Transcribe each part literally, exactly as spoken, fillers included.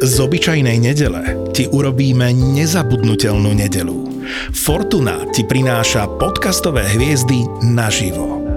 Z obyčajnej nedele ti urobíme nezabudnutelnú nedeľu. Fortuna ti prináša podcastové hviezdy naživo.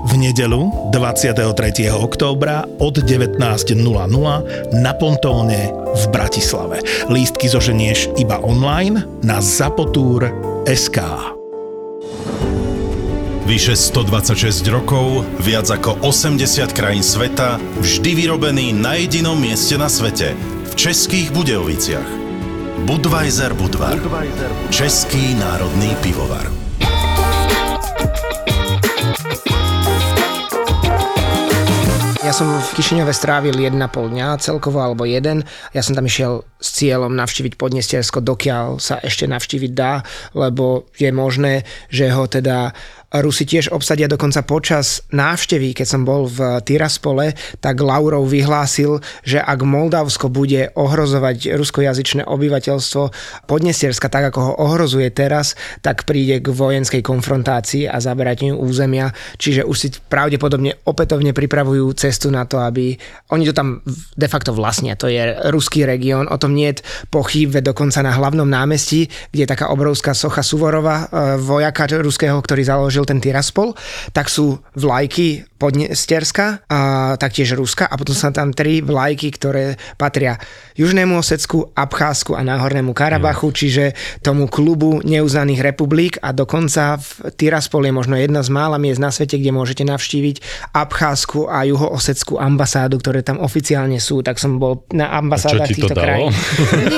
V nedeľu dvadsiateho tretieho októbra od devätnástej na Pontóne v Bratislave. Lístky zoženieš iba online na zapotur bodka es ká. Vyše stodvadsaťšesť rokov, viac ako osemdesiat krajín sveta, vždy vyrobený na jedinom mieste na svete, v českých Budějoviciach. Budweiser Budvar. Budweiser Budvar. Český národný pivovar. Ja som v Kišiňove strávil jeden a pol dňa celkovo, alebo jeden. Ja som tam išiel s cieľom navštíviť Podnestiersko, dokiaľ sa ešte navštíviť dá, lebo je možné, že ho teda Rusi tiež obsadia. Dokonca počas návštevy, keď som bol v Tiraspole, tak Lavrov vyhlásil, že ak Moldavsko bude ohrozovať ruskojazyčné obyvateľstvo Podnestierska tak, ako ho ohrozuje teraz, tak príde k vojenskej konfrontácii a zaberaniu územia. Čiže už si pravdepodobne opätovne pripravujú cestu na to, aby... Oni to tam de facto vlastnia, to je ruský región, o tom nie je pochýb, dokonca na hlavnom námestí, kde je taká obrovská socha Suvorova, vojaka ruského, ktorý založil ten Tiraspol, tak sú vlajky Podnestierska a taktiež Ruska a potom sú tam tri vlajky, ktoré patria Južnému Osetsku, Abcházsku a Náhornému Karabachu, mm. čiže tomu klubu neuznaných republik a dokonca v Tiraspol je možno jedna z mála miest na svete, kde môžete navštíviť Abcházsku a Juhoosetskú ambasádu, ktoré tam oficiálne sú, tak som bol na ambasádach týchto krajín.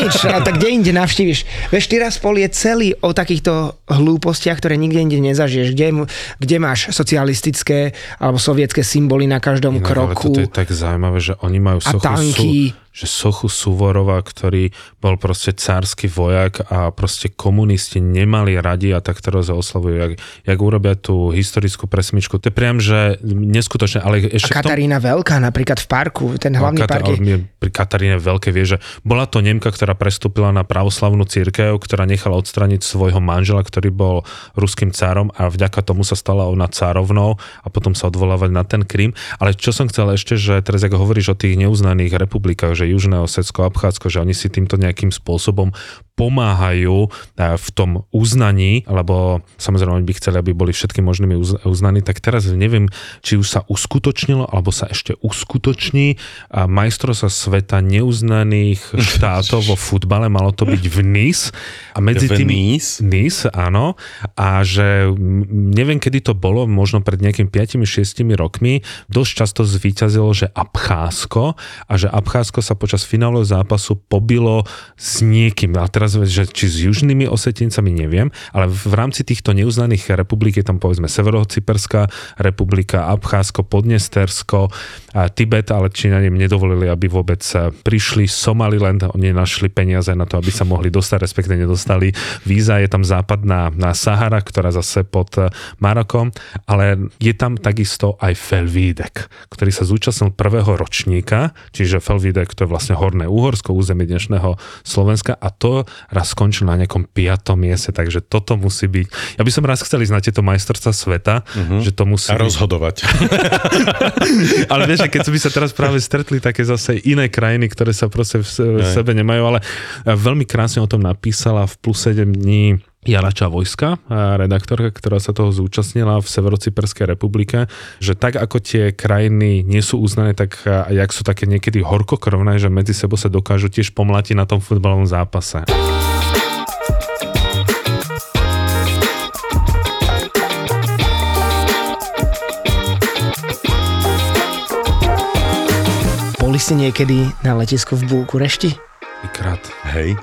Nič, a tak kde inde navštíviš? Vieš, Tiraspol je celý o takýchto hlúpostiach, ktoré nikde inde nezažiješ, kde, kde máš socialistické alebo sovietské symboly na každom Iná, kroku. To je tak zaujímavé, že oni majú sochu, sú, že sochu Suvorova, ktorý bol proste cársky vojak a proste komunisti nemali radi a tak teraz oslavujú. Jak, jak urobia tú historickú presmičku. To je priam, že neskutočné. Ale ešte a Katarína tom... Veľká napríklad v parku, ten hlavný Kata- park je... Pri Kataríne Veľké vie, že bola to Nemka, ktorá prestúpila na pravoslavnú cirkev, ktorá nechala odstraniť svojho manžela, ktorý bol ruským cárom a vďaka tomu sa stala ona cárovnou a potom sa odvolávať na ten Krym. Ale čo som chcel ešte, že teraz ako hovoríš o tých neuznaných republikách, že Južné Osetsko, Abcházsko, že oni si týmto nejakým spôsobom pomáhajú v tom uznaní, lebo samozrejme by chceli, aby boli všetky možnými uznaní, tak teraz neviem, či už sa uskutočnilo, alebo sa ešte uskutoční majstrovstvá sveta neuznaných štátov vo futbale, malo to byť v Nice a medzi tým Nice? Nice, áno, a že neviem, kedy to bolo, možno pred nejakým piatimi až šiestimi rokmi, dosť často zvíťazilo, že Abcházsko a že Abcházsko sa počas finálového zápasu pobilo s niekým, ale teraz, že či s južnými Osetincami, neviem, ale v rámci týchto neuznaných republik je tam povedzme Severocyperská republika, Abcházsko, Podnestersko, Tibet, ale Číňania nedovolili, aby vôbec prišli, Somaliland, oni našli peniaze na to, aby sa mohli dostať, respektive nedostali víza, je tam západná na Sahara, ktorá zase pod Marokom, ale je tam takisto aj Felvidek, ktorý sa zúčastnil prvého ročníka, čiže Felvidek, to je vlastne Horné Úhorsko, územie dnešného Slovenska a to raz skončil na nejakom piatom mieste, takže toto musí byť. Ja by som raz chcel ísť na tieto majstrovstvá sveta, uh-huh. že to musí... A rozhodovať. Ale vieš, keď by sa teraz práve stretli také zase iné krajiny, ktoré sa proste v sebe nemajú, ale veľmi krásne o tom napísala v Plus sedem dní Jarača Vojska, redaktorka, ktorá sa toho zúčastnila v Severocyperskej republike, že tak ako tie krajiny nie sú uznané, tak jak sú také niekedy horkokrvné, že medzi sebou sa dokážu tiež pomlatiť na tom futbalovom zápase. Boli ste niekedy na letisku v Bukurešti? Ikrát. Hej.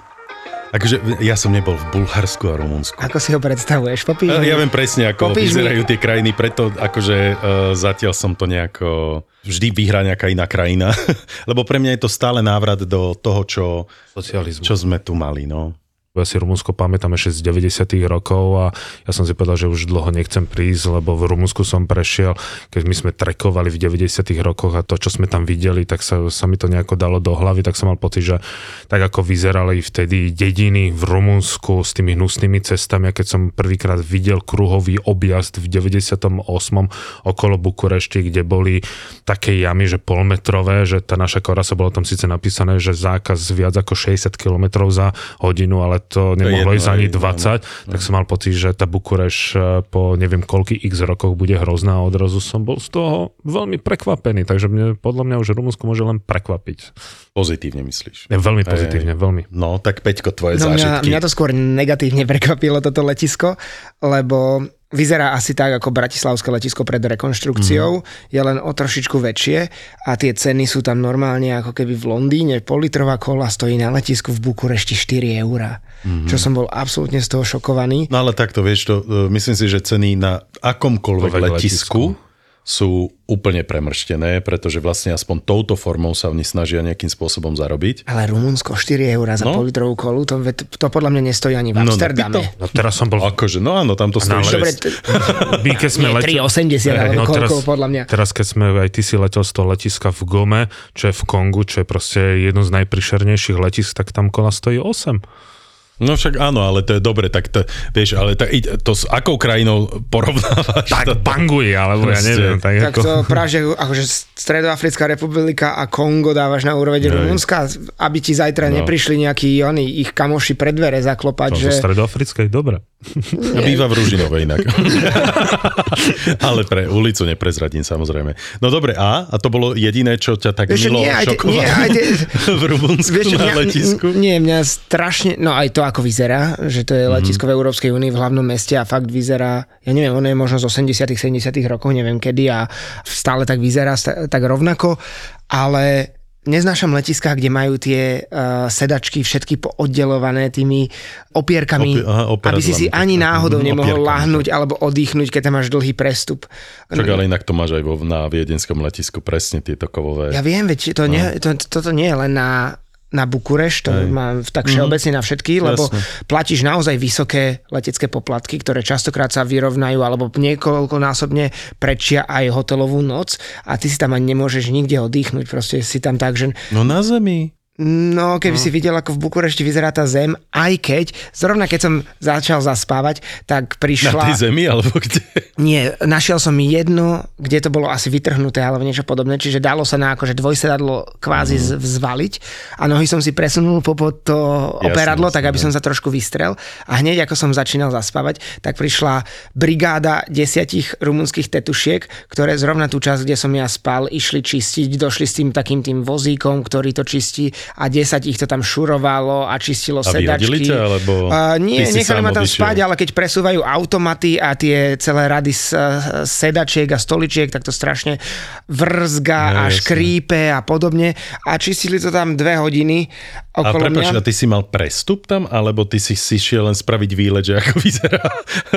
Akože ja som nebol v Bulharsku a Rumunsku. Ako si ho predstavuješ? Popíš ja, ja viem presne, ako Popíš vyzerajú mi. Tie krajiny, preto akože uh, zatiaľ som to nejako... Vždy vyhrá nejaká iná krajina. Lebo pre mňa je to stále návrat do toho, čo, čo sme tu mali, no. Ja si Rumunsko pamätám ešte z deväťdesiatych rokov a ja som si povedal, že už dlho nechcem prísť, lebo v Rumunsku som prešiel, keď my sme trekovali v deväťdesiatych rokoch a to, čo sme tam videli, tak sa, sa mi to nejako dalo do hlavy, tak som mal pocit, že tak ako vyzerali vtedy dediny v Rumunsku s tými hnusnými cestami, a keď som prvýkrát videl kruhový objazd v deväťdesiatom ôsmom okolo Bukurešti, kde boli také jamy, že polmetrové, že tá naša korasa, bolo tam síce napísané, že zákaz viac ako šesťdesiat kilometrov za hodinu, ale to nemohlo ísť ani dvadsať, tak som mal pocit, že tá Bukureš po neviem koľkých x rokoch bude hrozná, a odrazu som bol z toho veľmi prekvapený, takže mne, podľa mňa už Rumunsko môže len prekvapiť. Pozitívne myslíš? Ja, veľmi pozitívne, aj, veľmi. No, tak Peťko, tvoje no, zážitky. Mňa, mňa to skôr negatívne prekvapilo toto letisko, lebo vyzerá asi tak, ako bratislavské letisko pred rekonštrukciou, mm. je len o trošičku väčšie a tie ceny sú tam normálne ako keby v Londýne. Politrová kola stojí na letisku v Bukurešti štyri eurá, mm. čo som bol absolútne z toho šokovaný. No ale takto, vieš, to, myslím si, že ceny na akomkoľvek letisku, letisku sú úplne premrštené, pretože vlastne aspoň touto formou sa oni snažia nejakým spôsobom zarobiť. Ale Rumunsko štyri eurá za no? politrovú kolu, to, to podľa mňa nestojí ani v Amsterdame. No, no, no teraz som bol... Akože, no áno, tam to stojí šesť. My, keď sme nie, tri osemdesiat, ale no, koľko podľa mňa. Teraz keď sme, aj ty si letel z toho letiska v Gome, čo je v Kongu, čo je proste jedno z najprišernejších letisk, tak tam kola stojí osem. No však áno, ale to je dobre, tak to, vieš, ale to, to s akou krajinou porovnávaš? Tak Bangui, alebo ja neviem. Tak, tak ako... to práve, akože Stredoafrická republika a Kongo dávaš na úroveň Rumunska, aby ti zajtra no. neprišli nejakí oni, ich kamoši pred dvere zaklopať. To že... zo Stredoafrickej, dobre. Býva v Ružinove inak. Ale pre ulicu neprezradím, samozrejme. No dobre, a? A to bolo jediné, čo ťa tak milo šokovalo v Rumunsku na letisku? Nie, mňa strašne, no aj to ako vyzerá, že to je letisko v Európskej únii v hlavnom meste a fakt vyzerá, ja neviem, ono je možno z osemdesiatych, sedemdesiatych rokov, neviem kedy a stále tak vyzerá tak rovnako, ale neznášam letiská, kde majú tie uh, sedačky všetky pooddelované tými opierkami, Opi- aha, aby si si ani náhodou nemohol lahnúť alebo oddychnúť, keď tam máš dlhý prestup. Však ale inak to máš aj vo, na viedenskom letisku, presne tieto kovové. Ja viem, veď to no. nie, to, toto nie je len na... na Bukurešť, to mám tak všeobecne na všetky, lebo jasne. Platíš naozaj vysoké letecké poplatky, ktoré častokrát sa vyrovnajú, alebo niekoľkonásobne prečia aj hotelovú noc a ty si tam ani nemôžeš nikde oddychnúť, proste si tam tak, že... No na zemi. No, keby no. si videl, ako v Bukurešti vyzerá tá zem, aj keď, zrovna keď som začal zaspávať, tak prišla... Na tej zemi, alebo kde? Nie, našiel som jedno, kde to bolo asi vytrhnuté, alebo niečo podobné, čiže dalo sa na akože dvojsedadlo kvázi mm. zvaliť a nohy som si presunul popod to jasne, operadlo, jasne, tak aby som sa trošku vystrel a hneď ako som začínal zaspávať, tak prišla brigáda desiatich rumunských tetušiek, ktoré zrovna tú časť, kde som ja spal, išli čistiť, došli s tým takým tým vozíkom, ktorý to čistí. A desať ich to tam šurovalo a čistilo a sedačky. Ťa, alebo... uh, nie, nechali ma tam odišiel. Spať, ale keď presúvajú automaty a tie celé rady z, z sedačiek a stoličiek, tak to strašne vrzga a škrípe a podobne. A čistili to tam dve hodiny okolo mňa. A prepáč, a ty si mal prestup tam, alebo ty si si šiel len spraviť výlet, že ako vyzerá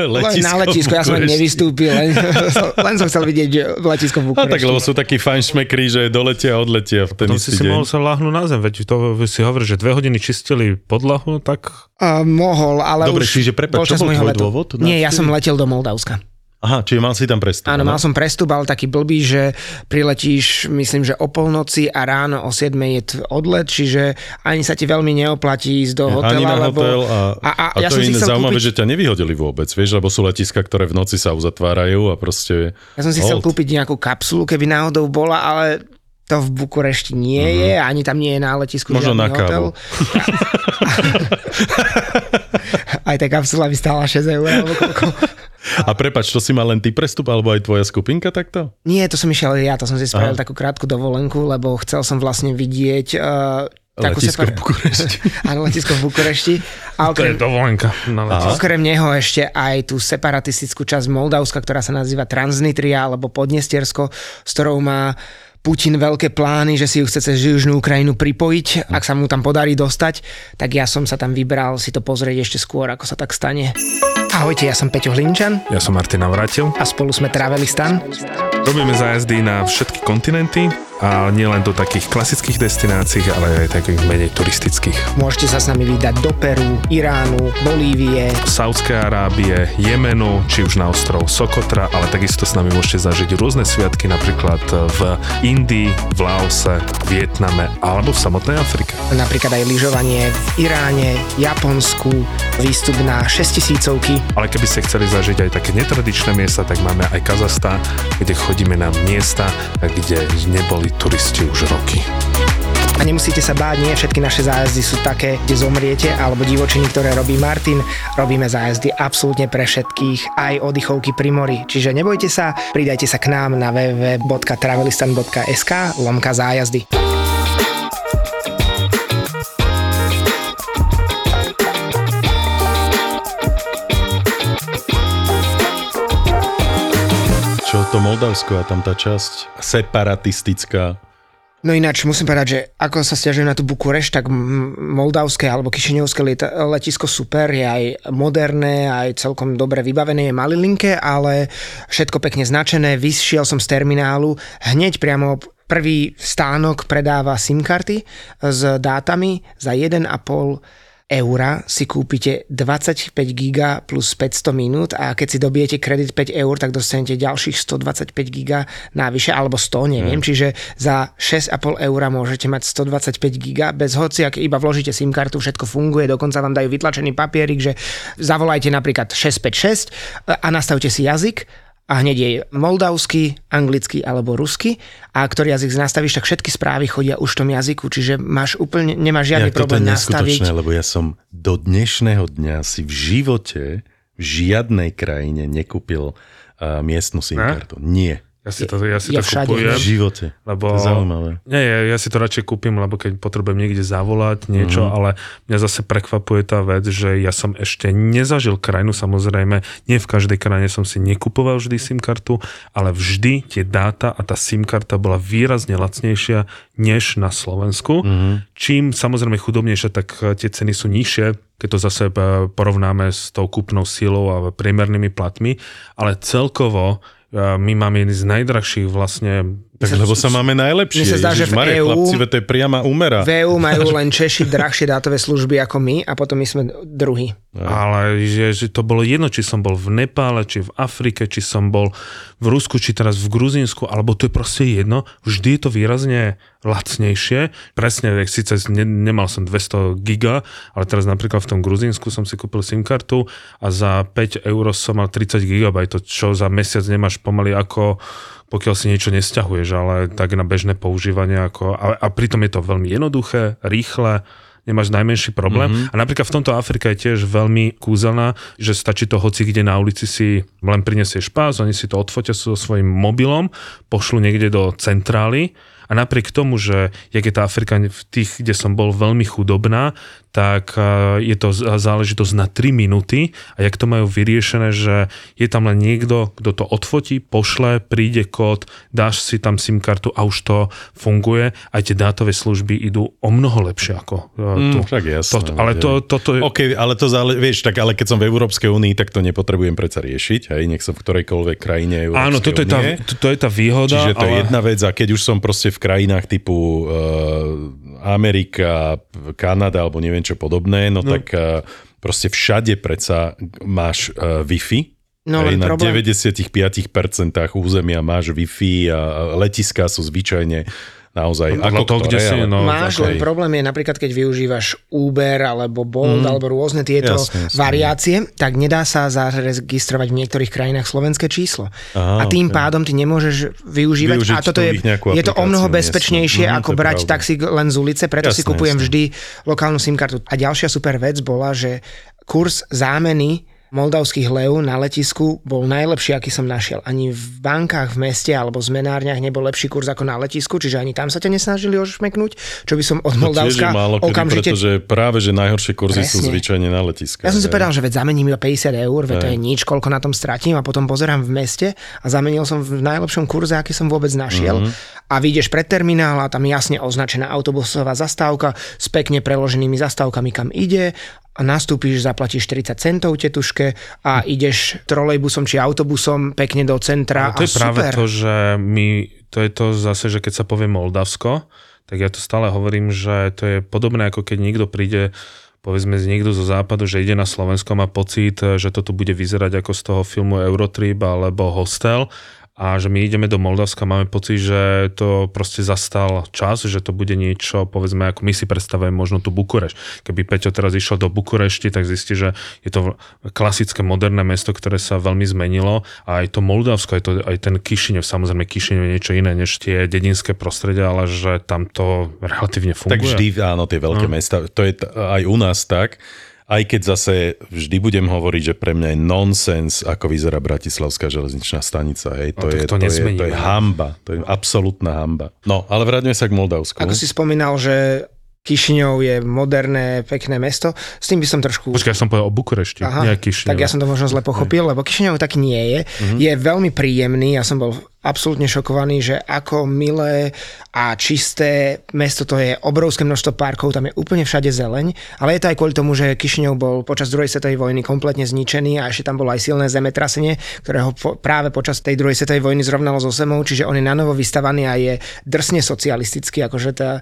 letisko? Na letisko, ja som len nevystúpil, len, len som chcel vidieť že letisko v Bukurešti. A tak, lebo sú takí fajnšmekri, že doletia a odletia v ten istý deň. To si si mohol sa láhnuť na zem, veď to si hovorí, že dve hodiny čistili podlahu, tak... Uh, mohol, ale dobre, už... Dobre, čiže prepáč, čo bol tvoj dôvod? Nie, ja som letel do Moldavska. Aha, čiže mal si tam prestup. Áno, mal som prestup, ale taký blbý, že priletíš, myslím, že o polnoci a ráno o siedmej je odlet, čiže ani sa ti veľmi neoplatí ísť do hotela. Ani na lebo... hotel a, a, a, a ja to je iné zaujímavé, kúpiť... že ťa nevyhodili vôbec, vieš, lebo sú letiska, ktoré v noci sa uzatvárajú a proste... Ja som si chcel kúpiť nejakú kapsulu, keby náhodou bola, ale... To v Bukurešti nie uh-huh. je, ani tam nie je na letisku možno žiadny na hotel. Aj tá kapsula by stála šesť eur. A prepáč, to si mal len ty prestup, alebo aj tvoja skupinka takto? Nie, to som išiel ja, to som si spravil aha. takú krátku dovolenku, lebo chcel som vlastne vidieť... Uh, Letisko v Bukurešti. Áno, letisko v Bukurešti. A okrem, to je dovolenka. No, okrem neho ešte aj tú separatistickú časť Moldavska, ktorá sa nazýva Transnitria, alebo Podnestiersko, s ktorou má Putin veľké plány, že si ju chce cez Južnú Ukrajinu pripojiť. Ak sa mu tam podarí dostať, tak ja som sa tam vybral si to pozrieť ešte skôr, ako sa tak stane. Ahojte, ja som Peťo Hlinčan. Ja som Martin Navrátil. A spolu sme Travelistan. Robíme zájazdy na všetky kontinenty. a nielen do takých klasických destinácií, ale aj takých menej turistických. Môžete sa s nami vydať do Peru, Iránu, Bolívie, Saúdskej Arábie, Jemenu, či už na ostrov Sokotra, ale takisto s nami môžete zažiť rôzne sviatky, napríklad v Indii, v Laose, Vietname alebo v samotnej Afrike. Napríklad aj lyžovanie v Iráne, Japonsku, výstup na šesťtisícovky. Ale keby ste chceli zažiť aj také netradičné miesta, tak máme aj Kazachstán, kde chodíme na miesta, kde neboli turisti už roky. A nemusíte sa báť, nie všetky naše zájazdy sú také, kde zomriete, alebo divočiny, ktoré robí Martin. Robíme zájazdy absolútne pre všetkých, aj oddychovky pri mori. Čiže nebojte sa, pridajte sa k nám na www bodka travelistan bodka es ká lomka zájazdy. Čo to Moldavsko a tam tá časť separatistická? No ináč, musím povedať, že ako sa stiažujem na tú Bukurešť, tak moldavské alebo kišiňovské letisko super, je aj moderné, aj celkom dobre vybavené, je malilinké, ale všetko pekne značené. Vyšiel som z terminálu, hneď priamo prvý stánok predáva simkarty s dátami za jeden a pol eura si kúpite dvadsaťpäť giga plus päťsto minút a keď si dobijete kredit päť eur, tak dostanete ďalších stodvadsaťpäť giga návyše, alebo sto, neviem. Mm. Čiže za šesť a pol eura môžete mať stodvadsaťpäť giga bez hociak, iba vložíte SIM kartu, všetko funguje, dokonca vám dajú vytlačený papierik, že zavolajte napríklad šesť päť šesť a nastavte si jazyk a hneď je moldavský, anglický alebo ruský a ktorý jazyk nastavíš, tak všetky správy chodia už v tom jazyku, čiže máš úplne, nemáš žiadny ja, problém nastaviť. Ja to je neskutočné, lebo ja som do dnešného dňa si v živote v žiadnej krajine nekúpil uh, miestnu SIM-kartu. Nie. Ja si to, ja si ja to kupujem. V živote. Lebo, to je zaujímavé. Nie, ja, ja si to radšej kúpim, lebo keď potrebujem niekde zavolať niečo, mm-hmm. ale mňa zase prekvapuje tá vec, že ja som ešte nezažil krajinu, samozrejme, nie v každej krajine som si nekupoval vždy SIM kartu, ale vždy tie dáta a tá SIM karta bola výrazne lacnejšia než na Slovensku. Mm-hmm. Čím samozrejme chudobnejšia, tak tie ceny sú nižšie, keď to zase porovnáme s tou kúpnou silou a priemernými platmi, ale celkovo my máme jedný z najdrahších vlastne. Tak, lebo sa máme najlepšie. Mne sa zdá, Ježiš, že v Marek, E U, chlapci, to je priama úmera. V E U majú len Češi drahšie dátové služby ako my a potom my sme druhí. Ale že, že to bolo jedno, či som bol v Nepále, či v Afrike, či som bol v Rusku, či teraz v Gruzínsku, alebo to je proste jedno. Vždy je to výrazne lacnejšie. Presne, síce ne, nemal som dvesto giga, ale teraz napríklad v tom Gruzínsku som si kúpil SIM-kartu a za päť eur som mal tridsať gigabajtov, čo za mesiac nemáš pomaly ako pokiaľ si niečo nesťahuješ, ale tak na bežné používanie. Ako, a, a pritom je to veľmi jednoduché, rýchle, nemáš najmenší problém. Mm-hmm. A napríklad v tomto Afrika je tiež veľmi kúzelná, že stačí to hoci kde na ulici si len prinesieš pás, oni si to odfotia so svojím mobilom, pošlu niekde do centrály. A napriek tomu, že jak je tá Afrika v tých, kde som bol veľmi chudobná, tak je to záležitosť na tri minúty a jak to majú vyriešené, že je tam len niekto, kto to odfotí, pošle, príde kód, dáš si tam SIM kartu a už to funguje. Aj tie dátové služby idú o mnoho lepšie ako tu. Mm, tak jasné. Toto, ale to, toto je... OK, ale to zále... vieš, tak ale keď som v Európskej únii, tak to nepotrebujem predsa riešiť, aj nech som v ktorejkoľvek krajine Európskej únie. Áno, toto je tá, to je tá výhoda. Čiže to ale... je jedna vec a keď už som proste v krajinách typu uh, Amerika, Kanada alebo neviem čo podobné, no, no. tak uh, proste všade predsa máš uh, Wi-Fi. No, na problém. deväťdesiatpäť percent územia máš Wi-Fi a letiská sú zvyčajne naozaj no, ako to, ktoré, kde si, no, máš len problém je napríklad, keď využívaš Uber alebo Bolt mm, alebo rôzne tieto jasne, variácie, jasne. Tak nedá sa zaregistrovať v niektorých krajinách slovenské číslo. Aha, a tým okay. pádom ty nemôžeš využívať Využiť a toto je, je to o mnoho bezpečnejšie jasne. ako mm, brať taxík len z ulice, preto jasne, si kupujem jasne. vždy lokálnu SIM kartu. A ďalšia super vec bola, že kurz zámeny moldavských lev na letisku bol najlepší, aký som našiel. Ani v bankách v meste alebo v zmenárniach nebol lepší kurz ako na letisku, čiže ani tam sa ťa nesnažili ošmeknúť, čo by som od Moldavska no, okamžite... Pretože práve, že najhoršie kurzy Presne. sú zvyčajne na letiskách. Ja som si povedal, že veď zamením iba päťdesiat eur, veď to je nič, koľko na tom stratím a potom pozerám v meste a zamenil som v najlepšom kurze, aký som vôbec našiel. Mm-hmm. A vyjdeš pred terminál a tam jasne označená autobusová zastávka s pekne preloženými zastávkami, kam ide. A nastúpíš, zaplatíš tridsať centov tetuške a ideš trolejbusom či autobusom pekne do centra. No to je a práve super. To, že my to je to zase, že keď sa povie Moldavsko, tak ja to stále hovorím, že to je podobné, ako keď niekto príde, povedzme z niekto zo západu, že ide na Slovensko, má pocit, že to tu bude vyzerať ako z toho filmu Eurotrip alebo Hostel, a že my ideme do Moldavska, máme pocit, že to proste zastal čas, že to bude niečo, povedzme, ako my si predstavujeme možno tu Bukurešť. Keby Peťo teraz išiel do Bukurešti, tak zistí, že je to klasické moderné mesto, ktoré sa veľmi zmenilo, a aj to Moldavsko, aj, to, aj ten Kišiňov, samozrejme Kišiňov je niečo iné než tie dedinské prostredia, ale že tam to relatívne funguje. Tak vždy, áno, tie veľké no. mesta, to je t- aj u nás tak. Aj keď zase vždy budem hovoriť, že pre mňa je nonsens, ako vyzerá Bratislavská železničná stanica. Hej. To, no, je, to, to, je, to je hamba. To je absolútna hamba. No, ale vráťme sa k Moldavsku. Ako si spomínal, že Kišiňov je moderné, pekné mesto. S tým by som trošku... Počkaj, ja som povedal o Bukurešti, nie Kišiňov. Tak ja som to možno zle pochopil, lebo Kišiňov tak nie je. Mm-hmm. Je veľmi príjemný. Ja som bol absolútne šokovaný, že ako milé a čisté mesto to je, obrovské množstvo parkov, tam je úplne všade zeleň, ale je to aj kvôli tomu, že Kišiňov bol počas druhej svetovej vojny kompletne zničený a ešte tam bolo aj silné zemetrasenie, ktoré ho po, práve počas tej druhej svetovej vojny zrovnalo so zemou, čiže on je na novo vystavaný a je drsne socialistický, akože tá,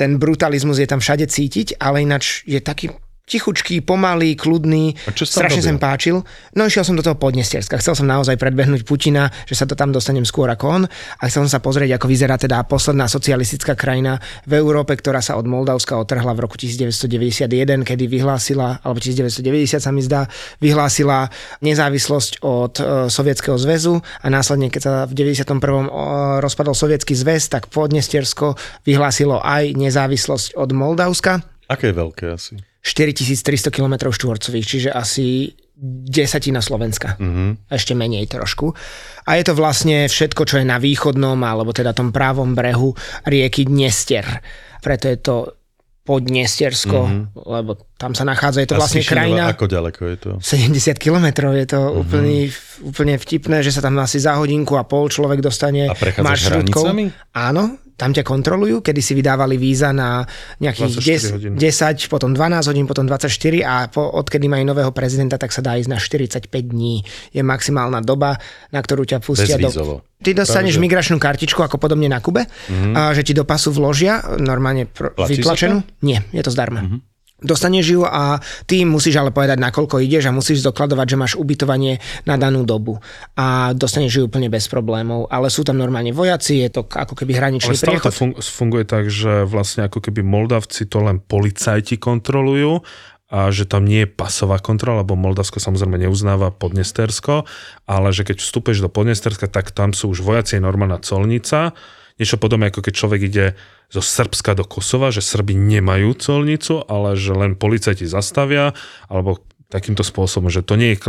ten brutalizmus je tam všade cítiť, ale ináč je taký tichučký, pomalý, kľudný, strašne sa mi páčil. No išiel som do toho Podnestierska, chcel som naozaj predbehnúť Putina, že sa to tam dostanem skôr ako on, a chcel som sa pozrieť, ako vyzerá teda posledná socialistická krajina v Európe, ktorá sa od Moldavska otrhla v roku devätnásťstodeväťdesiatjeden, kedy vyhlásila, alebo devätnásťstodeväťdesiat sa mi zdá, vyhlásila nezávislosť od e, Sovietskeho zväzu, a následne, keď sa v deväťdesiatom prvom rozpadol Sovietsky zväz, tak Podnestiersko vyhlásilo aj nezávislosť od Moldavska. Aké veľké asi? štyritisíctristo kilometrov štvorcových, čiže asi desatina Slovenska. Mm-hmm. Ešte menej trošku. A je to vlastne všetko, čo je na východnom, alebo teda tom pravom brehu rieky Dniester. Preto je to Podnestiersko, mm-hmm. lebo tam sa nachádza, je to a vlastne krajina. Ako ďaleko je to? sedemdesiat kilometrov, je to mm-hmm. úplne, úplne vtipné, že sa tam asi za hodinku a pol človek dostane maršrutkou. Áno, tam ťa kontrolujú, kedy si vydávali víza na nejakých desať, potom dvanásť hodín, potom dvadsaťštyri, a po, odkedy majú nového prezidenta, tak sa dá ísť na štyridsaťpäť dní. Je maximálna doba, na ktorú ťa pustia bezvízovo. Do... Ty dostaneš migračnú kartičku, ako podobne na Kube, mm-hmm. a, že ti do pasu vložia, normálne pr- vytlačenú. Nie, je to zdarma. Mm-hmm. Dostaneš ju a ty musíš ale povedať, nakoľko ideš, a musíš zdokladovať, že máš ubytovanie na danú dobu. A dostaneš ju úplne bez problémov. Ale sú tam normálne vojaci, je to ako keby hraničný priechod. Ale stále to fun- funguje tak, že vlastne ako keby Moldavci to len policajti kontrolujú, a že tam nie je pasová kontrola, lebo Moldavsko samozrejme neuznáva Podnestersko, ale že keď vstúpeš do Podnesterska, tak tam sú už vojaci, je normálna colnica. Niečo podobné, ako keď človek ide zo Srbska do Kosova, že Srbi nemajú colnicu, ale že len policajti zastavia, alebo takýmto spôsobom, že to nie je,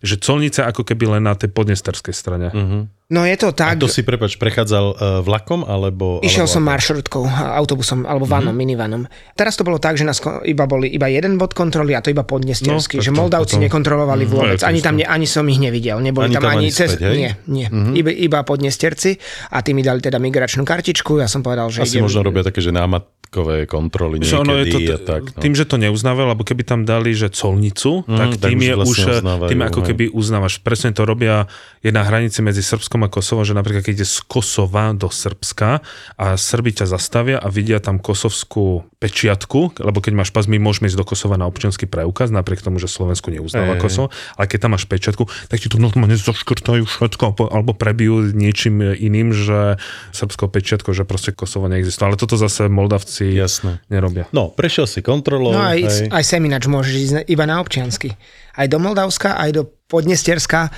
že colnica ako keby len na tej podnesterskej strane. Uh-huh. No je to tak. A to si, prepáč, prechádzal vlakom, alebo... Išiel alebo som maršrutkou, autobusom, alebo vanom, uh-huh. minivanom. Teraz to bolo tak, že nás iba boli iba jeden bod kontroly, a to iba podnestierský, no, že Moldavci potom nekontrolovali uh-huh. vôbec. Ani tam, ne, ani som ich nevidel. Neboli ani tam, tam ani cez... Späť, nie, nie. Uh-huh. Iba, iba podnestierci, a tí mi dali teda migračnú kartičku, ja som povedal, že... Asi idem... možno robia také, že námatkové kontroly niekedy, ono je to, a tak. No. Tým, že to neuznávajú, alebo keby tam dali, že colnicu, Mm, tak tým tak je už, uznávajú, tým ako keby uznávaš. Presne to robia, je na hranici medzi Srbskom a Kosovom, že napríklad keď ide z Kosova do Srbska a Srbi ťa zastavia a vidia tam kosovskú pečiatku, lebo keď máš pas, my môžeme ísť do Kosova na občiansky preukaz, napriek tomu, že Slovensku neuznáva Ej. Kosovo, ale keď tam máš pečiatku, tak ti to normálne zaškrtajú všetko, alebo prebijú niečím iným, že srbskou pečiatkou, že proste Kosovo neexistuje. Ale toto zase Moldavci Jasne. Nerobia. No, prešiel si kontrolou. No aj, aj sem ináč môžeš ísť iba na občiansky. Aj do Moldavska, aj do Podnestierska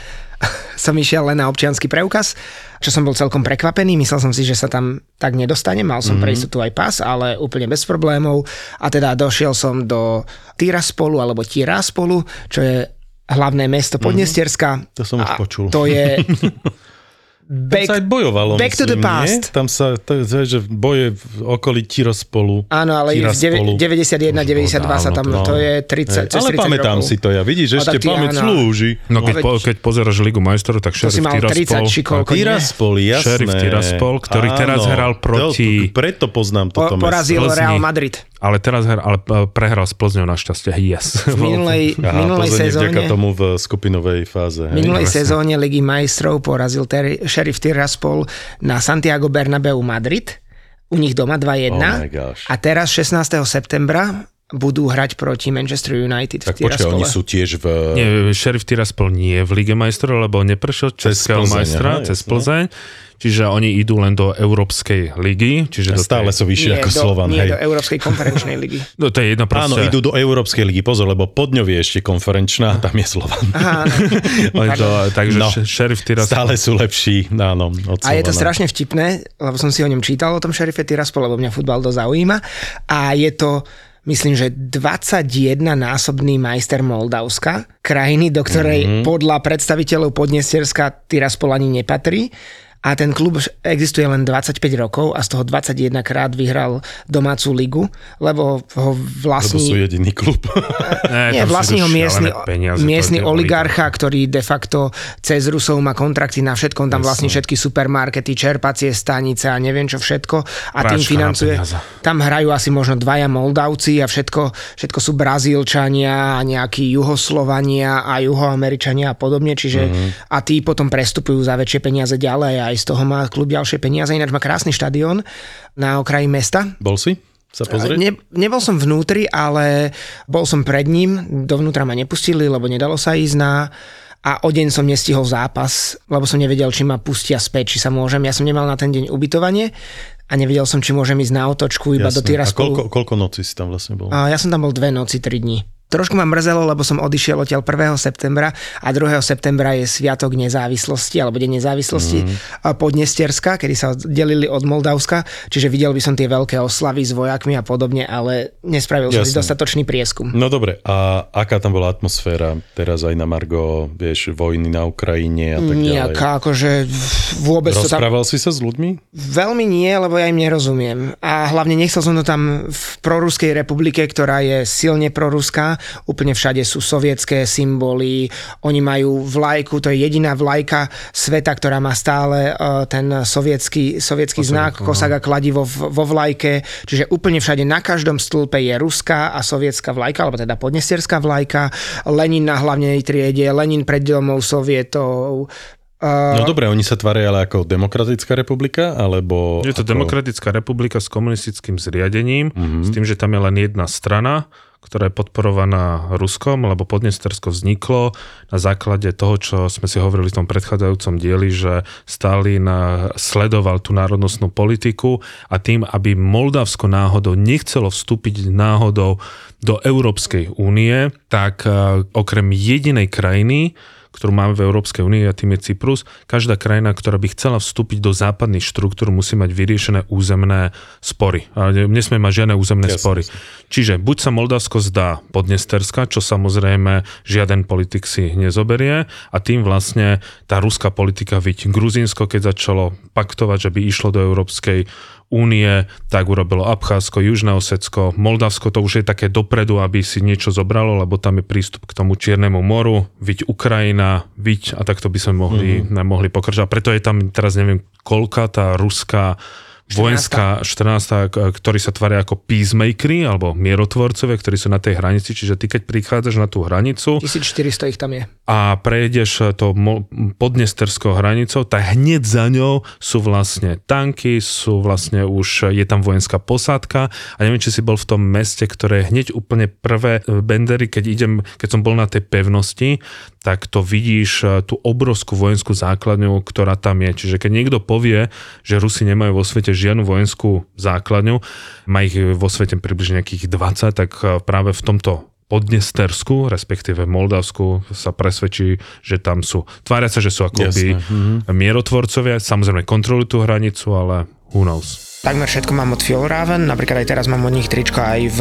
som išiel len na občiansky preukaz, čo som bol celkom prekvapený. Myslel som si, že sa tam tak nedostanem. Mal som mm-hmm. pre istotu aj pas, ale úplne bez problémov. A teda došiel som do Tiraspolu, alebo Tiraspolu, čo je hlavné mesto Podnestierska. Mm-hmm. To som už a počul. To je... Back, tam sa aj bojovalo, back myslím, to the past. Nie? Tam sa, to je, že boje okolí Tiraspolu. Áno, ale deväťdesiatjeden deväťdesať dva sa tam, no. to je tridsať, tridsať ale pamätám rokov. Si to ja, vidíš, o, ešte ty, pamäť áno. slúži. No keď, no. Po, keď pozeráš Ligu majstrov, tak šerif Tiraspol, šikolko, Tiraspol jasné. Šerif Tiraspol, ktorý áno, teraz hral proti... To, preto poznám toto mesto. Porazil Real Madrid. Ale teraz her, ale prehral s Plzňou našťastie. Yes. V minulej, v minulej Aha, sezóne... vďaka tomu v skupinovej fáze. V minulej hej, sezóne Ligy majstrov porazil ter, Sheriff Tiraspol na Santiago Bernabeu Madrid. U nich doma dva jedna. Oh a teraz šestnásteho septembra budú hrať proti Manchester United v tak Tiraspole. Tak počkaj, oni sú tiež v... Nie, Sheriff Tiraspol nie je v Lige majstrov, lebo neprešiel českého majstra cez Plzeň. Čiže oni idú len do Európskej ligy. Čiže do stále tej... sú vyššie ako do, Slovan. Nie, hej. Do Európskej konferenčnej ligy. No to je jedno proste. Áno, idú do Európskej ligy. Pozor, lebo Podňov je ešte konferenčná a tam je Slovan. Aha, to, takže no, Šerif Tiraspol. Stále sú lepší, áno, od Slovana. A je to strašne vtipné, lebo som si o ňom čítal, o tom Šerife Tiraspol, lebo mňa futbal dosť zaujíma. A je to... myslím, že dvadsaťjedennásobný majster Moldavska, krajiny, do ktorej mm-hmm. podľa predstaviteľov Podnesterská Tiraspol ani nepatrí. A ten klub existuje len dvadsaťpäť rokov a z toho dvadsaťjedenkrát vyhral domácu ligu, lebo ho vlastní... Lebo sú jediný klub. Nie, vlastní ho miestny, miestny oligarcha, ktorý de facto cez Rusov má kontrakty na všetko. On tam vlastní všetky supermarkety, čerpacie stanice a neviem čo všetko. A tým financuje... Tam hrajú asi možno dvaja Moldavci a všetko, všetko sú Brazílčania a nejakí Juhoslovania a Juhoameričania a podobne. Čiže mm-hmm. a tí potom prestupujú za väčšie peniaze ďalej a aj z toho má klub ďalšie peniaze, ináč má krásny štadión na okraji mesta. Bol si sa pozrieť? Ne, nebol som vnútri, ale bol som pred ním, dovnútra ma nepustili, lebo nedalo sa ísť na... A o deň som nestihol zápas, lebo som nevedel, či ma pustia späť, či sa môžem. Ja som nemal na ten deň ubytovanie a nevedel som, či môžem ísť na otočku iba Jasne. Do Tiraspolu. A koľko, koľko noci si tam vlastne bol? A ja som tam bol dve noci, tri dní. Trošku ma mrzelo, lebo som odišiel odtiaľ prvého septembra a druhého septembra je Sviatok nezávislosti, alebo Deň nezávislosti mm. Podnesterská, kedy sa delili od Moldavska, čiže videl by som tie veľké oslavy s vojakmi a podobne, ale nespravil Jasne. Som si dostatočný prieskum. No dobre, a aká tam bola atmosféra teraz aj na margo, vieš, vojny na Ukrajine a tak ďalej? Nejaká, akože vôbec... Rozprával to tam... si sa s ľuďmi? Veľmi nie, lebo ja im nerozumiem. A hlavne nechcel som to tam v proruskej republike, ktorá je silne proruská. Úplne všade sú sovietské symboly, oni majú vlajku, to je jediná vlajka sveta, ktorá má stále uh, ten sovietský, sovietský znak, kosak a kladivo v, vo vlajke, čiže úplne všade na každom stĺpe je ruská a sovietská vlajka, alebo teda podnesterská vlajka, Lenin na hlavnej triede, Lenin pred domov sovietov. No dobre, oni sa tvária ale ako demokratická republika, alebo... Je to ako... demokratická republika s komunistickým zriadením, mm-hmm. s tým, že tam je len jedna strana, ktorá je podporovaná Ruskom, lebo Podnestersko vzniklo na základe toho, čo sme si hovorili v tom predchádzajúcom dieli, že Stalin sledoval tú národnostnú politiku a tým, aby Moldavsko náhodou nechcelo vstúpiť náhodou do Európskej únie, tak okrem jedinej krajiny, ktorú máme v Európskej únii a tým je Cyprus. Každá krajina, ktorá by chcela vstúpiť do západných štruktúr, musí mať vyriešené územné spory. A nesmie mať žiadne územné Jasne. Spory. Čiže buď sa Moldavsko zdá Podnesterska, čo samozrejme žiaden politik si nezoberie a tým vlastne tá ruská politika vidí. Gruzínsko, keď začalo paktovať, že by išlo do Európskej únie, tak urobilo Abcházsko, Južné Osecko, Moldavsko, to už je také dopredu, aby si niečo zobralo, lebo tam je prístup k tomu Čiernemu moru, viď Ukrajina, viď a takto by sme mohli, mm. mohli pokračovať. Preto je tam teraz neviem, koľka tá ruská vojenská štrnásta, ktorí sa tvária ako peacemakery, alebo mierotvorcovia, ktorí sú na tej hranici, čiže ty keď prichádzaš na tú hranicu... tisícštyristo ich tam je. A prejdeš to podnesterskou hranicou, tak hneď za ňou sú vlastne tanky, sú vlastne už, je tam vojenská posádka a neviem, či si bol v tom meste, ktoré hneď úplne prvé bendery, keď idem, keď som bol na tej pevnosti, tak to vidíš tú obrovskú vojenskú základňu, ktorá tam je. Čiže keď niekto povie, že Rusi nemajú vo svete žiadnu vojenskú základňu, má ich vo svete približne nejakých dvadsať, tak práve v tomto Podnestersku, respektíve Moldavsku sa presvedčí, že tam sú. Tvária sa, že sú akoby mm-hmm. mierotvorcovia, samozrejme kontrolujú tú hranicu, ale who knows. Takmer všetko mám od Fjällräven, napríklad aj teraz mám od nich tričko, aj v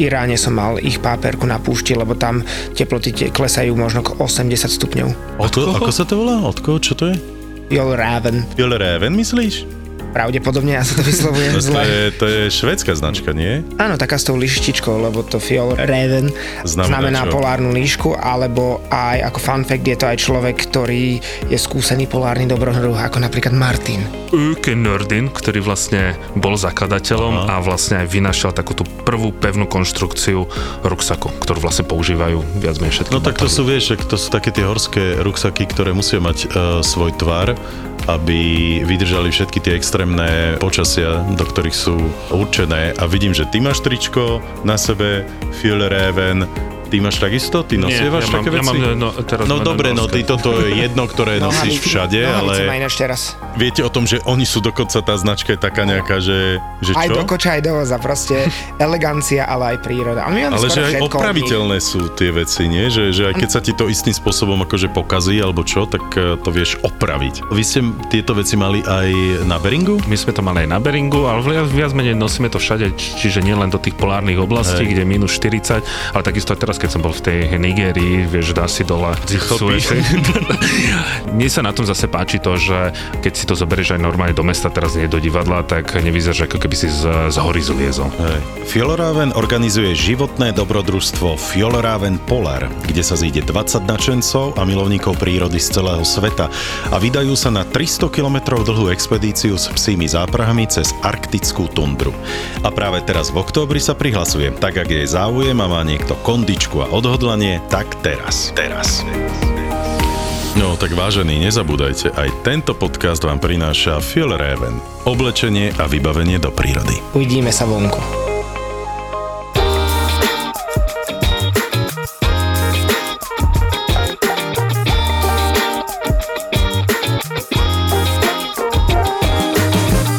Iráne som mal ich páperku na púšti, lebo tam teploty klesajú možno k osemdesiat stupňov. Od koho? Ako sa to volá? Od koho? Čo to je? Fjällräven. Fjällräven myslíš? pravdepodobne, ja sa to vyslovujem to zle. Je, to je švédska značka, nie? Áno, taká s tou lištičkou, lebo to Fjällräven znamená, znamená polárnu líšku, alebo aj ako fun fact je to aj človek, ktorý je skúsený polárny dobrodruh, ako napríklad Martin. Öke Nördin, ktorý vlastne bol zakladateľom Aha. a vlastne aj vynašiel takúto prvú pevnú konštrukciu ruksaku, ktorú vlastne používajú viac menej všetky. No tak to sú, vieš, to sú také tie horské ruksaky, ktoré musia mať uh, svoj tvar, aby vydržali všetky tie extrémne počasia, do ktorých sú určené. A vidím, že ty máš tričko na sebe, Fjällräven, ty máš takisto? Ty nosievaš ja také mám, veci? Ja mám, no teraz no dobre, no ty toto je jedno, ktoré no, nosíš všade, no, ale teraz. Viete o tom, že oni sú dokonca, tá značka je taká nejaká, že, že čo? Aj do koča, aj do voza, proste elegancia, ale aj príroda. A my ale že aj opraviteľné sú tie veci, nie? Že, že aj keď sa ti to istým spôsobom akože pokazí alebo čo, tak to vieš opraviť. Vy ste tieto veci mali aj na Beringu? My sme to mali aj na Beringu, ale viac menej nosíme to všade, čiže nielen do tých polárnych oblastí, hey. Kde je minus štyridsať, ale takisto teraz, keď som bol v tej Nigérii, vieš, dá si dole Suez. Mne sa na tom zase páči to, že keď si to zoberieš aj normálne do mesta, teraz nie do divadla, tak nevyzeráš, ako keby si z, z hory zliezol. Hej. Fjällräven organizuje životné dobrodružstvo Fjällräven Polar, kde sa zíde dvadsať nadšencov a milovníkov prírody z celého sveta a vydajú sa na tristo kilometrov dlhú expedíciu s psími záprahami cez arktickú tundru. A práve teraz v októbri sa prihlasujem, tak ak je záujem a má niekto kondičku a odhodlanie, tak teraz, teraz. No tak vážení, nezabúdajte, aj tento podcast vám prináša Fjällräven, oblečenie a vybavenie do prírody. Uvidíme sa vonku.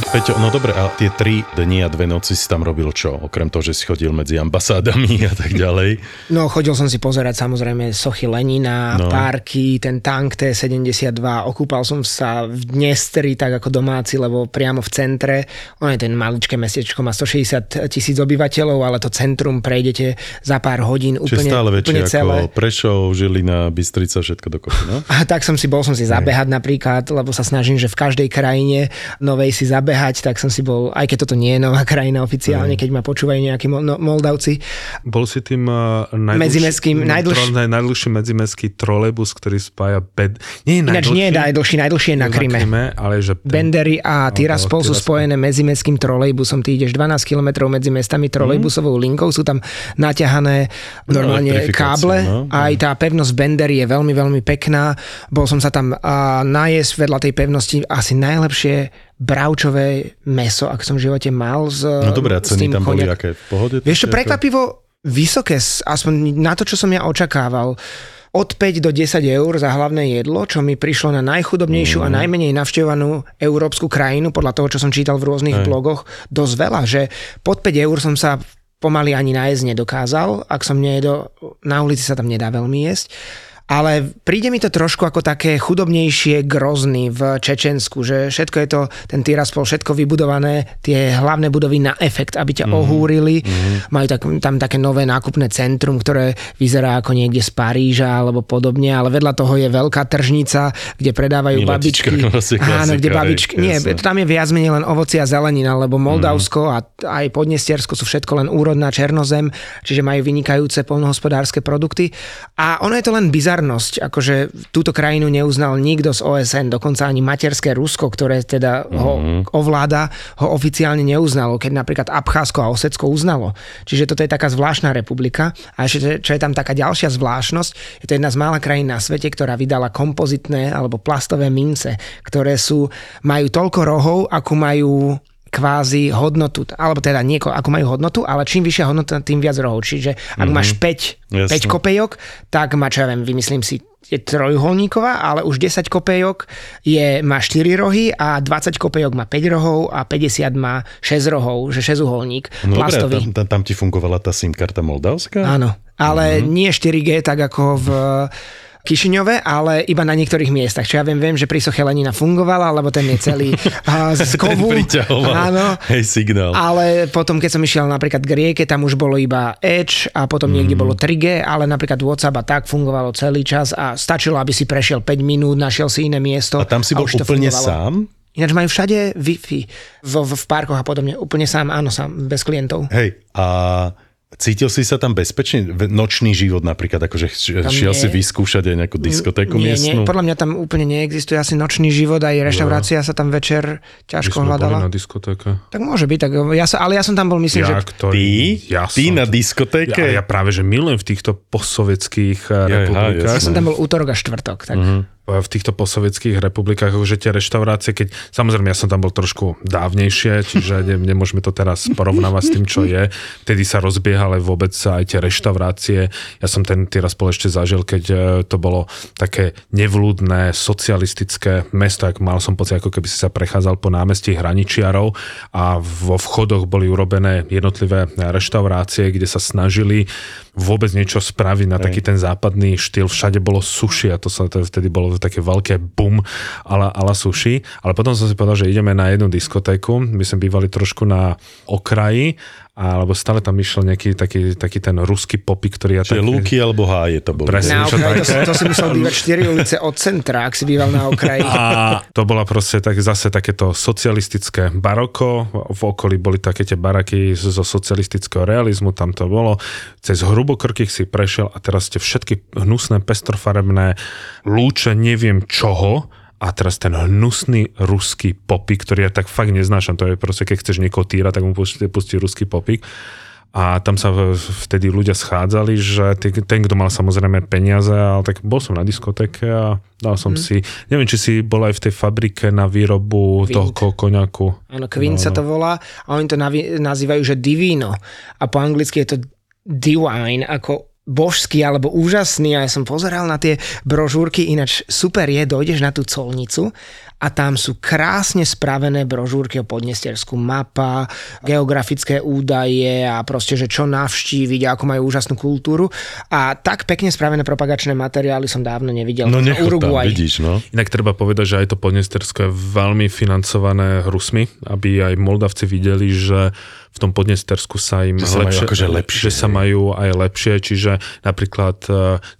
Peťo, no dobre, a tie tri dni a dve noci si tam robil čo? Okrem toho, že si chodil medzi ambasádami a tak ďalej. No chodil som si pozerať samozrejme sochy Lenina, no. Parky, ten tank té sedemdesiatdva. Okúpal som sa v Dnestri tak ako domáci, lebo priamo v centre. Ono je ten maličké mestečko, má stošesťdesiat tisíc obyvateľov, ale to centrum prejdete za pár hodín úplne celé. Čiže stále väčšie ako Prešov, Žilina, Bystrica, všetko dokopy, no? A tak som si bol, som si zabehať napríklad, lebo sa snažím, že v každej krajine novej si zabehať. Behať, tak som si bol, aj keď toto nie je nová krajina oficiálne, mm. keď ma počúvajú nejakí mo- no, Moldavci. Bol si tým uh, najdlžším, najdlžším najdlž... najdlžší medzimestský trolejbus, ktorý spája bed... Nie je najdlžší. Ináč nie je najdlžší, najdlžší je na Kryme. Ale že ten... Bendery a Tiraspol sú spojené medzimestským trolejbusom. Ty ideš dvanásť kilometrov medzi mestami trolejbusovou linkou, sú tam naťahané normálne káble. No? Aj tá pevnosť Bendery je veľmi, veľmi pekná. Bol som sa tam uh, najesť vedľa tej pevnosti asi najlepšie bravčové mäso, ak som v živote mal s, no dobré, s tým koniak. No dobré, ceny tam boli aké? V pohode? Vieš čo, prekvapivo vysoké, aspoň na to, čo som ja očakával. Od päť do desať eur za hlavné jedlo, čo mi prišlo na najchudobnejšiu mm. a najmenej navštevovanú európsku krajinu, podľa toho, čo som čítal v rôznych Aj. blogoch, dosť veľa, že pod päť eur som sa pomaly ani najesť nedokázal, ak som nejedol, na ulici sa tam nedá veľmi jesť. Ale príde mi to trošku ako také chudobnejšie Grozny v Čečensku, že všetko je to, ten Tiraspol, všetko vybudované, tie hlavné budovy na efekt, aby ťa mm-hmm. ohúrili. Mm-hmm. Majú tak, tam také nové nákupné centrum, ktoré vyzerá ako niekde z Paríža alebo podobne, ale vedľa toho je veľká tržnica, kde predávajú Miletička, babičky. Klasika, áno, kde babičky. Aj, nie, tam je viac menej len ovocie a zelenina, lebo Moldavsko mm-hmm. a aj Podnestiersko sú všetko len úrodná černozem, čiže majú vynikajúce poľnohospodárske produkty. A ono je to len bizarné. Akože túto krajinu neuznal nikto z ó es en, dokonca ani materské Rusko, ktoré teda ho ovláda, ho oficiálne neuznalo, keď napríklad Abcházsko a Osecko uznalo. Čiže toto je taká zvláštna republika. A ešte, čo je tam taká ďalšia zvláštnosť, je to jedna z mála krajín na svete, ktorá vydala kompozitné alebo plastové mince, ktoré sú, majú toľko rohov, ako majú kvázi hodnotu, alebo teda nieko, ako majú hodnotu, ale čím vyššia hodnota, tým viac rohov. Čiže ak mm-hmm. máš päť, päť kopejok, tak má, čo ja viem, vymyslím si, je trojuholníková, ale už desať kopejok je, má štyri rohy a dvadsať kopejok má päť rohov a päťdesiat má šesť rohov, že šesťuholník no plastový. Dobre, tam, tam ti fungovala tá simkarta moldavská? Áno, ale mm-hmm. nie štyri gé, tak ako v... Kišiňove, ale iba na niektorých miestach. Čo ja viem, viem, že pri soche Lenina fungovala, lebo ten je celý uh, z kovu. Ten priťahoval. Áno. Hej, signál. Ale potom, keď som išiel napríklad k rieke, tam už bolo iba Edge a potom niekde mm. bolo tri gé, ale napríklad WhatsApp a tak fungovalo celý čas a stačilo, aby si prešiel päť minút, našiel si iné miesto. A tam si bol a úplne sám? Ináč majú všade Wi-Fi v, v, v parkoch a podobne. Úplne sám, áno, sám, bez klientov. Hej, a cítil si sa tam bezpečne? Nočný život napríklad, akože šiel si vyskúšať aj nejakú diskotéku nie, miestnu? Nie, podľa mňa tam úplne neexistuje asi nočný život, aj reštaurácia sa tam večer ťažko hľadala. Na diskotéke. Tak môže byť, tak ja sa, ale ja som tam bol, myslím, ja, že... Ktorý, ty? Ja ty na diskotéke? Ja, ja práve, že milujem v týchto postsovietských republikách. Ja som tam bol útorok a štvrtok, tak... Uh-huh. V týchto postsovietských republikách, že tie reštaurácie, keď samozrejme ja som tam bol trošku dávnejšie, čiže ne, nemôžeme to teraz porovnávať s tým, čo je. Vtedy sa rozbiehali vôbec aj tie reštaurácie. Ja som ten teraz pol ešte zažil, keď to bolo také nevľúdne socialistické mesto, ak mal som pocit, ako keby si sa prechádzal po námestí Hraničiarov a vo vchodoch boli urobené jednotlivé reštaurácie, kde sa snažili vôbec niečo spraviť na taký ten západný štýl. Všade bolo sushi a to sa vtedy bolo také veľké bum ala, ala sushi. Ale potom som si povedal, že ideme na jednu diskotéku. My sme bývali trošku na okraji, alebo stále tam išiel nejaký taký, taký ten ruský popík, ktorý ja tak... Čiže Lúky alebo Háje to bolo. Presne, na okraji, to, to si musel bývať štyri ulice od centra, ak si býval na okraji. A to bola proste tak, zase takéto socialistické baroko, v okolí boli také tie baraky zo socialistického realizmu, tam to bolo. Cez Hrubokrkých si prešiel a teraz tie všetky hnusné, pestrofarebné lúče neviem čoho, a teraz ten hnusný ruský popík, ktorý ja tak fakt neznášam, to je proste, keď chceš niekoho týrať, tak mu pustí, pustí ruský popík. A tam sa vtedy ľudia schádzali, že ten, kto mal samozrejme peniaze, ale tak bol som na diskotéke a dal som hmm. si, neviem, či si bol aj v tej fabrike na výrobu Quint. toho koňaku. Áno, Quint no, sa to volá a oni to navi- nazývajú, že divino. A po anglicky je to divine, ako božský alebo úžasný, a ja som pozeral na tie brožúrky, ináč super je, dojdeš na tú colnicu a tam sú krásne spravené brožúrky o Podnestersku, mapa, geografické údaje a proste, že čo navštíviť, ako majú úžasnú kultúru, a tak pekne spravené propagačné materiály som dávno nevidel. No nechod tam, vidíš, no. Inak treba povedať, že aj to Podnestersko je veľmi financované Rusmi, aby aj Moldavci videli, že v tom Podnestersku sa im že sa lepšie, majú, akože lepšie, že sa majú aj lepšie, čiže napríklad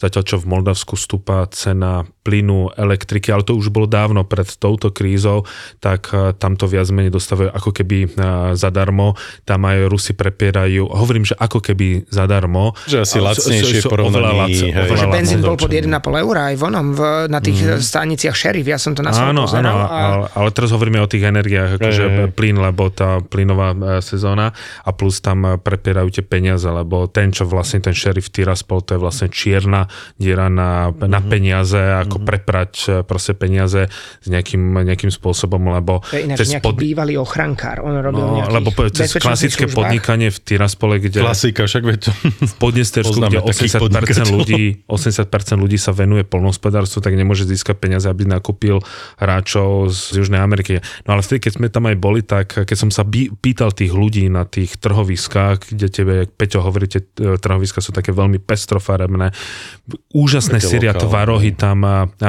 zatiaľ čo v Moldavsku stúpa cena plynu, elektriky, ale to už bolo dávno pred touto krízou, tak tam to viac menej dostávajú ako keby zadarmo, tam aj Rusi prepierajú, hovorím, že ako keby zadarmo. Že asi lacnejšie porovnaní. Že benzín bol pod jeden a pol eura aj vonom v, na tých mm. staniciach Šerif, ja som to na svojom pozeral. Áno, a... ale, ale teraz hovoríme o tých energiách, akože hey. plyn, lebo tá plynová sezóna, a plus tam prepierajú tie peniaze, lebo ten, čo vlastne ten šerif Tiraspol, to je vlastne čierna diera na, mm-hmm. na peniaze, ako mm-hmm. preprať proste peniaze s nejakým, nejakým spôsobom, lebo... To je ináč nejaký pod... bývalý ochrankár, on robil no, nejakých lebo cez klasické službách. Podnikanie v Tiraspole, kde... Klasika, však veď to... V Podnestersku, kde osemdesiat percent ľudí, osemdesiat percent ľudí sa venuje poľnohospodárstvu, tak nemôže získať peniaze, aby nakúpil hráčov z Južnej Ameriky. No ale vtedy, keď sme tam aj boli, tak keď som sa bí, pýtal tých ľudí na tých trhoviskách, kde tebe, jak Peťo hovoríte, trhoviska sú také veľmi pestrofarebné. Úžasné syria tvarohy tam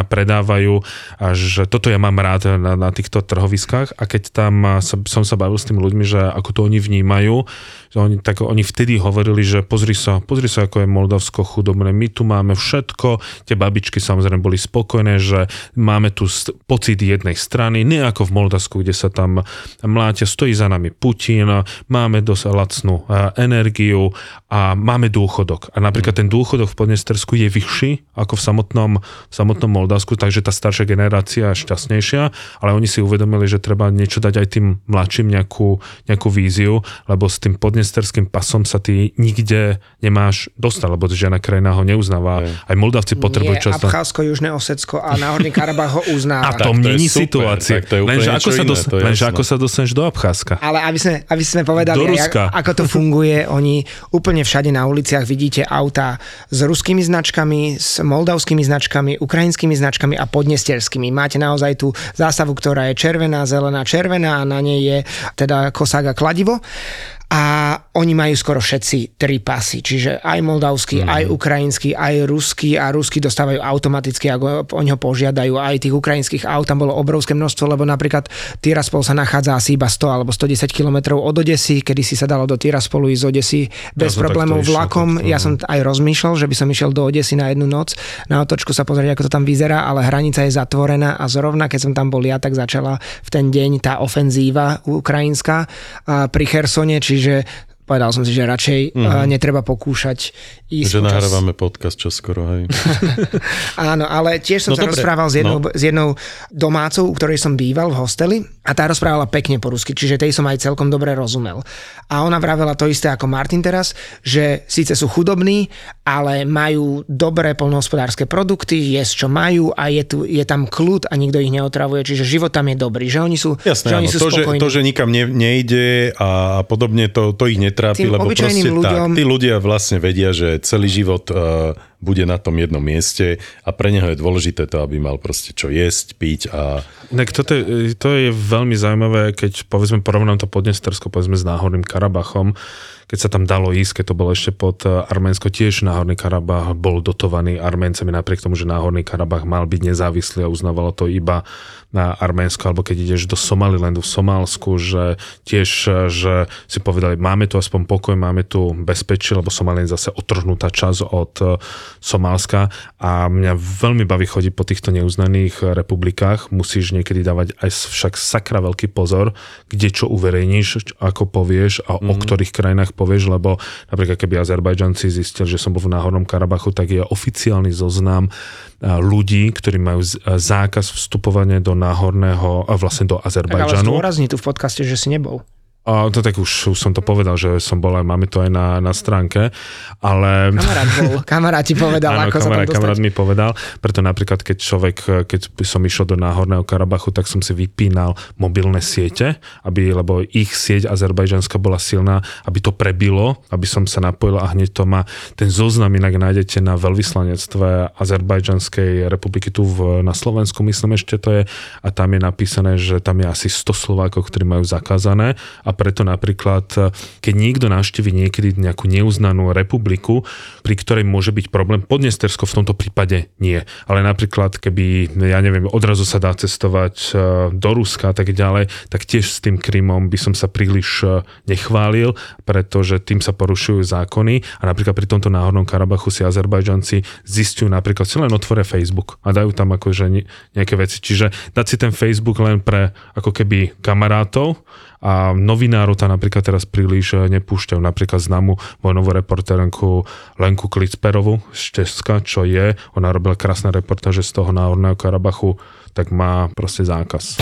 predávajú, až toto ja mám rád na, na týchto trhoviskách, a keď tam som sa bavil s tými ľuďmi, že ako to oni vnímajú, oni, tak oni vtedy hovorili, že pozri sa, pozri sa, ako je Moldavsko chudobné, my tu máme všetko, tie babičky samozrejme boli spokojné, že máme tu pocit jednej strany, nie ako v Moldavsku, kde sa tam mláte, stojí za nami Putin, máme dosť lacnú energiu a máme dôchodok. A napríklad ten dôchodok v Podnestersku je vyšší ako v samotnom, v samotnom Moldavsku, takže tá staršia generácia je šťastnejšia, ale oni si uvedomili, že treba niečo dať aj tým mladším, nejakú, nejakú víziu, lebo s tým podnesterským pasom sa ty nikde nemáš dostať, lebo žiadna krajina ho neuznáva. Aj Moldavci potrebujú čas. Nie, Abcházsko, Južné Osecko a Náhorný Karabach ho uznáva. A to není situácia. Lenže ako, iné, sa dos- lenže ako sa dostaneš do Abcházska? Ale aby sme, aby sme povedali, jak, ako to funguje. Oni úplne všade na uliciach vidíte autá s ruskými značkami, s moldavskými značkami, ukrajinskými značkami a podnesterskými. Máte naozaj tú zástavu, ktorá je červená, zelená, červená, a na nej je teda kosák a kladivo. a oni majú skoro všetci tri pasy, čiže aj moldavský, mm. aj ukrajinský, aj ruský a ruský dostávajú automaticky, ako oni ho požiadajú, aj tých ukrajinských aut tam bolo obrovské množstvo, lebo napríklad Tiraspol sa nachádza asi iba sto alebo stodesať kilometrov od Odesy, kedy si sa dalo do Tiraspolu ísť z Odesy bez ja problémov vlakom, ja som aj rozmýšľal, že by som išiel do Odesy na jednu noc, na otočku sa pozrieť, ako to tam vyzerá, ale hranica je zatvorená a zrovna keď som tam bol ja, tak začala v ten deň tá ofenzíva ukrajinská pri Chersone, čiže povedal som si, že radšej mm. netreba pokúšať ísť. Že nahrávame podcast čoskoro, hej. Áno, ale tiež som no sa dobre. rozprával s jednou, no. s jednou domácou, u ktorej som býval v hosteli a tá rozprávala pekne po rusky, čiže tej som aj celkom dobre rozumel. A ona vravela to isté ako Martin teraz, že síce sú chudobní, ale majú dobré poľnohospodárske produkty, jesť čo majú a je, tu, je tam kľud a nikto ich neotravuje, čiže život tam je dobrý, že oni sú, Jasné, že oni áno, sú to, spokojní. Že, to, že nikam ne, nejde a podobne, to, to ich netrápi. Trápi, lebo proste ľuďom... tak, tí ľudia vlastne vedia, že celý život uh, bude na tom jednom mieste a pre neho je dôležité to, aby mal proste čo jesť, piť a... Tak toto je, to je veľmi zaujímavé, keď povedzme porovnám to Podnestersko, povedzme s Náhorným Karabachom, keď sa tam dalo ísť, keď to bolo ešte pod Arménsko, tiež Náhorný Karabach bol dotovaný Arméncami, napriek tomu, že Náhorný Karabach mal byť nezávislý a uznávalo to iba na Arménsko, alebo keď ideš do Somalilandu v Somálsku, že tiež, že si povedali, máme tu aspoň pokoj, máme tu bezpečie, lebo Somalia je zase otrhnutá časť od Somálska a mňa veľmi baví chodiť po týchto neuznaných republikách, musíš niekedy dávať aj však sakra veľký pozor, kde čo uverejníš, ako povieš a mm. o ktorých krajinách povieš, lebo napríklad keby Azerbajdžanci zistili, že som bol v Náhornom Karabachu, tak je oficiálny zoznam ľudí, ktorí majú zákaz vstupovania do Náhorného, vlastne do Azerbajdžanu. Tak ale zdôrazní tu v podcaste, že si nebol. A to tak už, už som to povedal, že som bol aj, máme to aj na, na stránke, ale... Kamarát bol, kamarát ti povedal, áno, ako kamarát, sa tam dostať. Kamarát mi povedal, preto napríklad, keď človek, keď som išiel do Náhorného Karabachu, tak som si vypínal mobilné siete, aby, lebo ich sieť azerbajdžanská bola silná, aby to prebilo, aby som sa napojil a hneď to má. Ten zoznam inak nájdete na veľvyslanectve Azerbajdžanskej republiky tu v, na Slovensku, myslím ešte to je, a tam je napísané, že tam je asi sto Slovákov, ktorí majú zakázané a preto napríklad, keď niekto navštívi niekedy nejakú neuznanú republiku, pri ktorej môže byť problém, Podnestersko v tomto prípade nie. Ale napríklad, keby, ja neviem, odrazu sa dá cestovať do Ruska a tak ďalej, tak tiež s tým Krymom by som sa príliš nechválil, pretože tým sa porušujú zákony a napríklad pri tomto Náhornom Karabachu si Azerbajdžanci zistujú napríklad, si len otvoria Facebook a dajú tam akože nejaké veci. Čiže dať si ten Facebook len pre ako keby kamarátov a novinárov tam napríklad teraz príliš nepúšťajú. Napríklad známu vojnovú reportérenku Lenku Klicperovu z Česka, čo je, ona robila krásne reportáže z toho Náhorného Karabachu, tak má proste zákaz.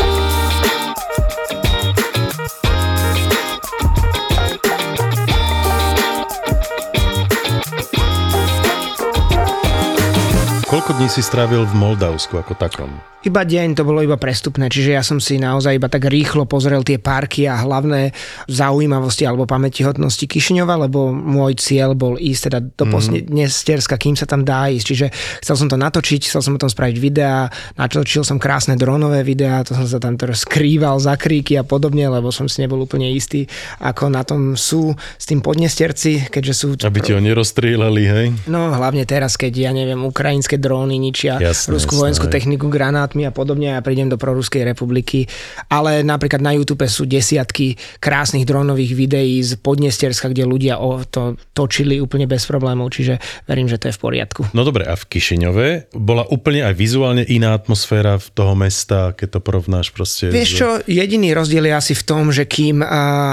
Koľko dní si strávil v Moldavsku ako takom? Iba deň, to bolo iba prestupné, čiže ja som si naozaj iba tak rýchlo pozrel tie parky a hlavné zaujímavosti alebo pamätihodnosti Kišiňova, lebo môj cieľ bol ísť teda do Podnesterska, mm. kým sa tam dá ísť, čiže chcel som to natočiť, chcel som o tom spraviť videá, natočil som krásne dronové videá, to som sa tam teda skrýval za kríky a podobne, lebo som si nebol úplne istý, ako na tom sú s tým Podnesterci, keďže sú... Aby ti ho nerozstrieľali, hej? No hlavne teraz, keď ja neviem, ukrajinské dróny ničia ruskú vojenskú techniku granátmi a podobne a ja prídem do proruskej republiky. Ale napríklad na YouTube sú desiatky krásnych drónových videí z Podnesterska, kde ľudia o to točili úplne bez problémov, čiže verím, že to je v poriadku. No dobre, a v Kišiňove bola úplne aj vizuálne iná atmosféra v toho mesta, keď to porovnáš proste... Vieš čo, jediný rozdiel je asi v tom, že kým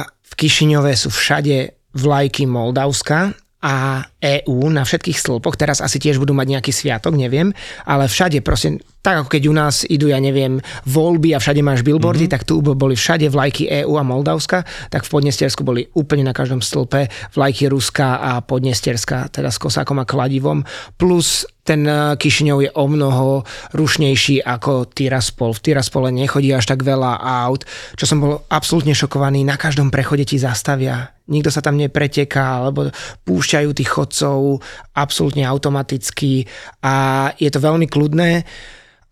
v Kišiňove sú všade vlajky Moldavska a é ú na všetkých stĺpoch, teraz asi tiež budú mať nejaký sviatok, neviem, ale všade proste, tak ako keď u nás idú, ja neviem, voľby a všade máš billboardy, mm-hmm. tak tu boli všade vlajky é ú a Moldavska, tak v Podnestersku boli úplne na každom stĺpe vlajky Ruska a Podnesterska, teda s kosákom a kladivom, plus ten Kišiňov je o mnoho rušnejší ako Tiraspol. V Tiraspole nechodí až tak veľa aut, čo som bol absolútne šokovaný, na každom prechode ti zastavia, nikto sa tam nepreteká, alebo púšťajú tých chodcov absolútne automaticky a je to veľmi kľudné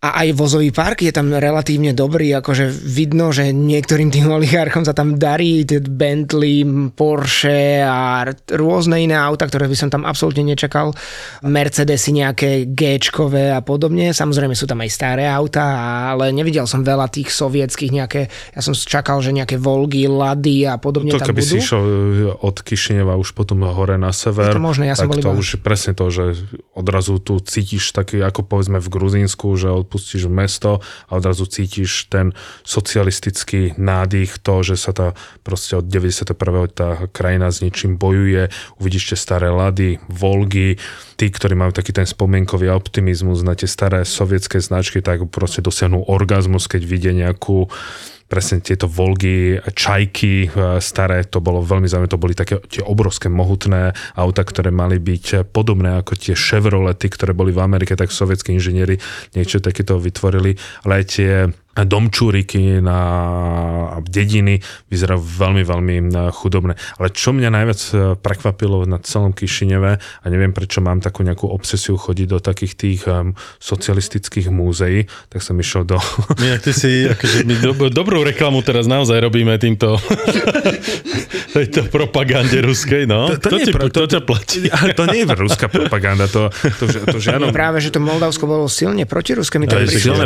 A aj vozový park je tam relatívne dobrý, akože vidno, že niektorým tým oligarchom sa tam darí, Bentley, Porsche a rôzne iné auta, ktoré by som tam absolútne nečakal, Mercedesy nejaké G-čkové a podobne, samozrejme sú tam aj staré auta, ale nevidel som veľa tých sovietských nejaké, ja som čakal, že nejaké Volgy, Lady a podobne to, tam budú. To keby si išiel od Kišiňova už potom hore na sever, je to možné, ja som tak to iba... už presne to, že odrazu tu cítiš taký, ako povedzme v Gruzínsku, že od pustíš mesto a odrazu cítiš ten socialistický nádych, to, že sa tá proste od deväťdesiateho prvého tá krajina s ničím bojuje, uvidíš tie staré Lady, Volgy, tí, ktorí majú taký ten spomienkový optimizmus na tie staré sovietské značky, tak proste dosiahnu orgazmus, keď vidia nejakú presne tieto Volgy, Čajky staré, to bolo veľmi zaujímavé, to boli také tie obrovské mohutné auta, ktoré mali byť podobné ako tie Chevrolety, ktoré boli v Amerike, tak sovietskí inžinieri niečo takéto vytvorili, ale aj tie domčúriky na dediny vyzerajú veľmi, veľmi chudobné. Ale čo mňa najviac prekvapilo na celom Kišiňove, a neviem prečo mám takú nejakú obsesiu chodiť do takých tých socialistických múzeí, tak som išiel do... My, ty si, akože, my do, dobrú reklamu teraz naozaj robíme týmto tejto propagande ruskej, no. To, to, to, ti, pra, to, to ťa platí. To nie je ruská propaganda, to, to, to, to žiadno... Práve, že to Moldavsko bolo silne protiruské, mi to prišlo.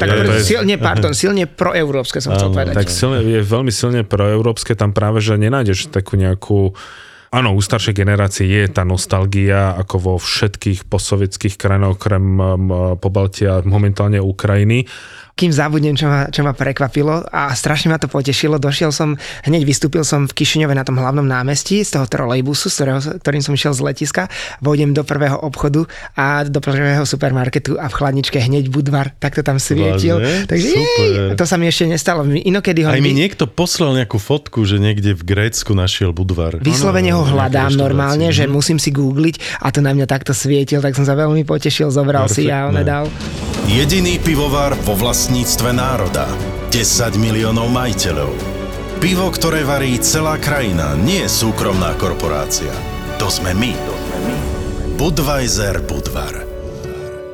Nie, pardon, silne proeurópske, som chcel povedať. Tak silne, je veľmi silne proeurópske, tam práve, že nenájdeš takú nejakú... Áno, u staršej generácie je tá nostalgia, ako vo všetkých postsovietských krajinách, okrem Pobaltia, momentálne Ukrajiny. Kým zabudnem, čo ma, čo ma prekvapilo a strašne ma to potešilo, došiel som, hneď vystúpil som v Kišiňove na tom hlavnom námestí z toho trolejbusu, z ktorého, ktorým som išiel z letiska, vojdem do prvého obchodu a do prvého supermarketu a v chladničke hneď Budvar, takto tam svietil. Vážne? Takže jej, to sa mi ešte nestalo. Inokedy ho... Aj mi niekto poslal nejakú fotku, že niekde v Grécku našiel Budvar. Vyslovene ho hľadám normálne, že musím si googliť a to na mňa takto svietil, tak som sa veľmi potešil, zobral si a on dal. Jediný pivovar vo vlastníctve národa. desať miliónov majiteľov. Pivo, ktoré varí celá krajina, nie je súkromná korporácia. To sme my. Budweiser Budvar.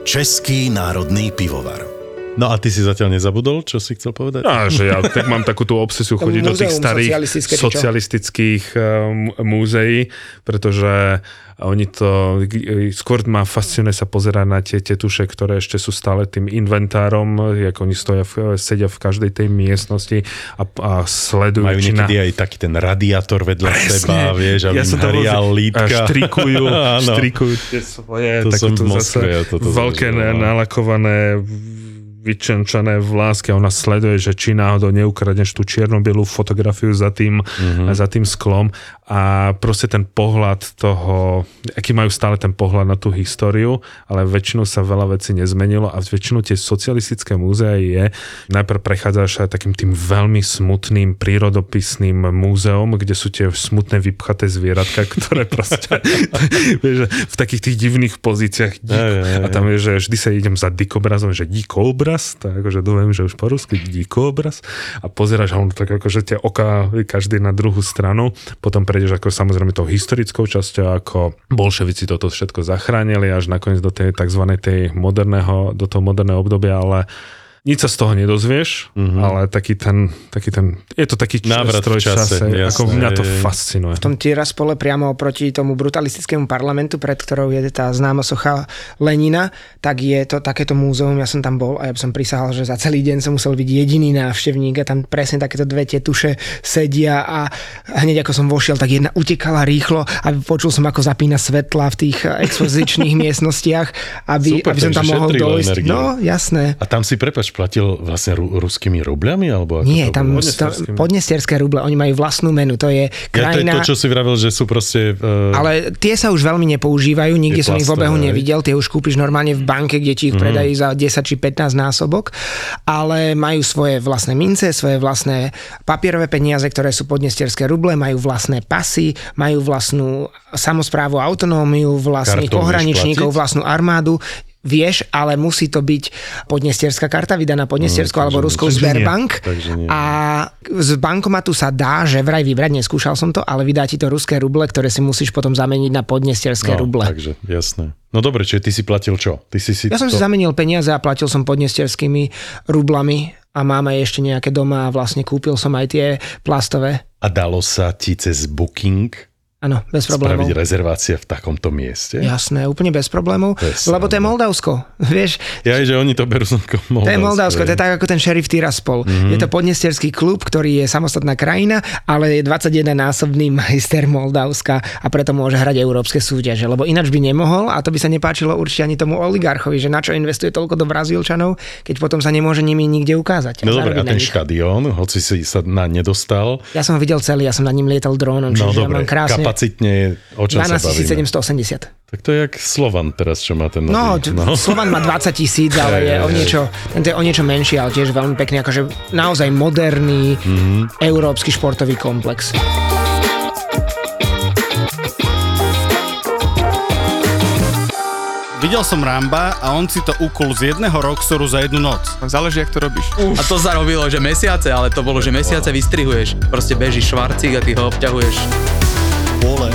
Český národný pivovar. No a ty si zatiaľ nezabudol, čo si chcel povedať? No, že ja tak mám takú tú obsesiu chodiť do tých starých socialistických um, múzeí, pretože oni to, skôr ma fascinuje sa pozerať na tie tetuše, ktoré ešte sú stále tým inventárom, ako oni stoja, v, sedia v každej tej miestnosti a, a sledujú. Majú niekedy na... aj taký ten radiátor vedľa presne seba, vieš, a ja haria lítka. Štrikujú, štrikujú tie svoje, to tak to zase veľké nalakované vyčenčané vlásky a ona sleduje, že či náhodou neukradneš tú čierno-bielú fotografiu za tým, mm-hmm. za tým sklom a proste ten pohľad toho, aký majú stále ten pohľad na tú históriu, ale väčšinou sa veľa vecí nezmenilo a väčšinou tie socialistické múzea je, najprv prechádzaš aj takým tým veľmi smutným prírodopisným múzeom, kde sú tie smutné vypchaté zvieratka, ktoré proste vieš, v takých tých divných pozíciách dík, aj, aj, aj. A tam je, že vždy sa idem za dikobrazom, že dikobraz tak akože dúfam, že už po rusky díkoobraz a pozeraš ho tak akože tie oka každý na druhú stranu, potom prejdeš ako samozrejme tou historickou časťou, ako bolševici toto všetko zachránili až nakoniec do tej takzvanej tej moderného, do toho moderného obdobia, ale nič sa z toho nedozvieš, mm-hmm. ale taký ten, taký ten, je to taký stroj v čase, čase jasné, ako mňa to fascinuje. V tom Tiraspole priamo oproti tomu brutalistickému parlamentu, pred ktorou je tá známa socha Lenina, tak je to takéto múzeum, ja som tam bol a ja som prisahal, že za celý deň som musel byť jediný návštevník a tam presne takéto dve tetuše sedia a hneď ako som vošiel, tak jedna utekala rýchlo a počul som, ako zapína svetla v tých expozičných miestnostiach, aby, super, aby som tam mohol dojsť. Energiu. No, jasné. A tam si prepač platil vlastne ru, ruskými rubľami? Alebo ako nie, to tam podnesterské podnesterské ruble, oni majú vlastnú menu, to je krajina... Ja, to je to, čo si vravel, že sú proste... Uh... Ale tie sa už veľmi nepoužívajú, nikde som ich v obehu nevidel, tie už kúpiš normálne v banke, kde ti ich mm. predajú za desať či pätnásť násobok, ale majú svoje vlastné mince, svoje vlastné papierové peniaze, ktoré sú podnesterské ruble, majú vlastné pasy, majú vlastnú samosprávu, autonómiu, vlastných pohraničníkov, vlastnú armádu. vieš, ale musí to byť podnestierská karta, vydaná podnestierskou no, alebo ruskou Sberbank. A z bankomatu sa dá, že vraj vybrať, neskúšal som to, ale vydá ti to ruské ruble, ktoré si musíš potom zameniť na podnestierské no, ruble. Takže, jasné. No dobre, čiže ty si platil čo? Ty si si ja som to... si zamenil peniaze a platil som podnestierskými rublami a máme ešte nejaké doma a vlastne kúpil som aj tie plastové. A dalo sa ti cez Booking... Áno, bez problémov. Spraviť rezervácie v takomto mieste? Jasné, úplne bez problémov, lebo to je Moldavsko, vieš. Ja je, že oni to berú ako Moldavsko. To je Moldavsko, je. to je tak ako ten šerif Tiraspol. Mm-hmm. Je to podnestierský klub, ktorý je samostatná krajina, ale je dvadsaťjedennásobný majster Moldavska a preto môže hrať európske súťaže, lebo ináč by nemohol a to by sa nepáčilo určite ani tomu oligarchovi, že na čo investuje toľko do Brazílčanov, keď potom sa nemôže nimi nikde ukázať. No dobre, a ten štadión, hoci si sa na nedostal. Ja som ho videl celý, ja som nad ním lietal drónom, čiže no, ja mám krásne pacitne, o čom sa bavíme. dvanásťtisíc sedemstoosemdesiat. Tak to je jak Slovan teraz, čo má ten... No, no. Slovan má dvadsaťtisíc, ale je o niečo, ten je o niečo menší, ale tiež veľmi pekný, akože naozaj moderný mm-hmm. európsky športový komplex. Videl som Ramba a on si to ukol z jedného rocksoru za jednu noc. Záleží, jak to robíš. Uf. A to zarobilo, že mesiace, ale to bolo, že mesiace vystrihuješ. Proste bežíš švarcík a ty ho obťahuješ. Vole,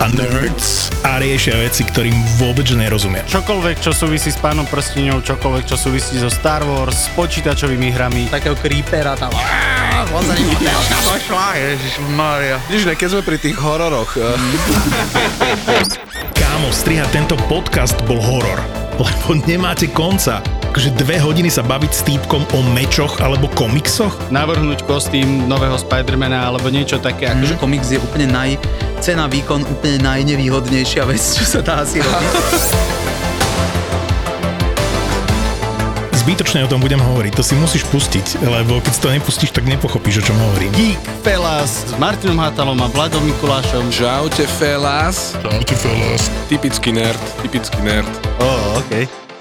a Nerds a riešia veci, ktorým vôbec nerozumia. Čokoľvek, čo súvisí s Pánom prsteňov, čokoľvek, čo súvisí so Star Wars, s počítačovými hrami. Takého creepera tam. Aaaa, voza nemotelka došla, ježišmaria. Vidíš, ne, keď sme pri tých hororoch. Kámo, strihať tento podcast bol horor, lebo nemáte konca. Takže dve hodiny sa baviť s týpkom o mečoch alebo komiksoch? Navrhnúť kostým nového Spidermana alebo niečo také. Mm. Akože komiks je úplne naj... Cena, výkon úplne najnevýhodnejšia vec, čo sa dá asi robiť. Zbytočne o tom budem hovoriť, to si musíš pustiť, lebo keď to nepustíš, tak nepochopíš, o čom hovorím. Geek Fellas s Martinom Hátalom a Vladom Mikulášom. Čaute Fellas. Čaute Fellas. Typický nerd, typický nerd. Ó, oh, okej. Okay.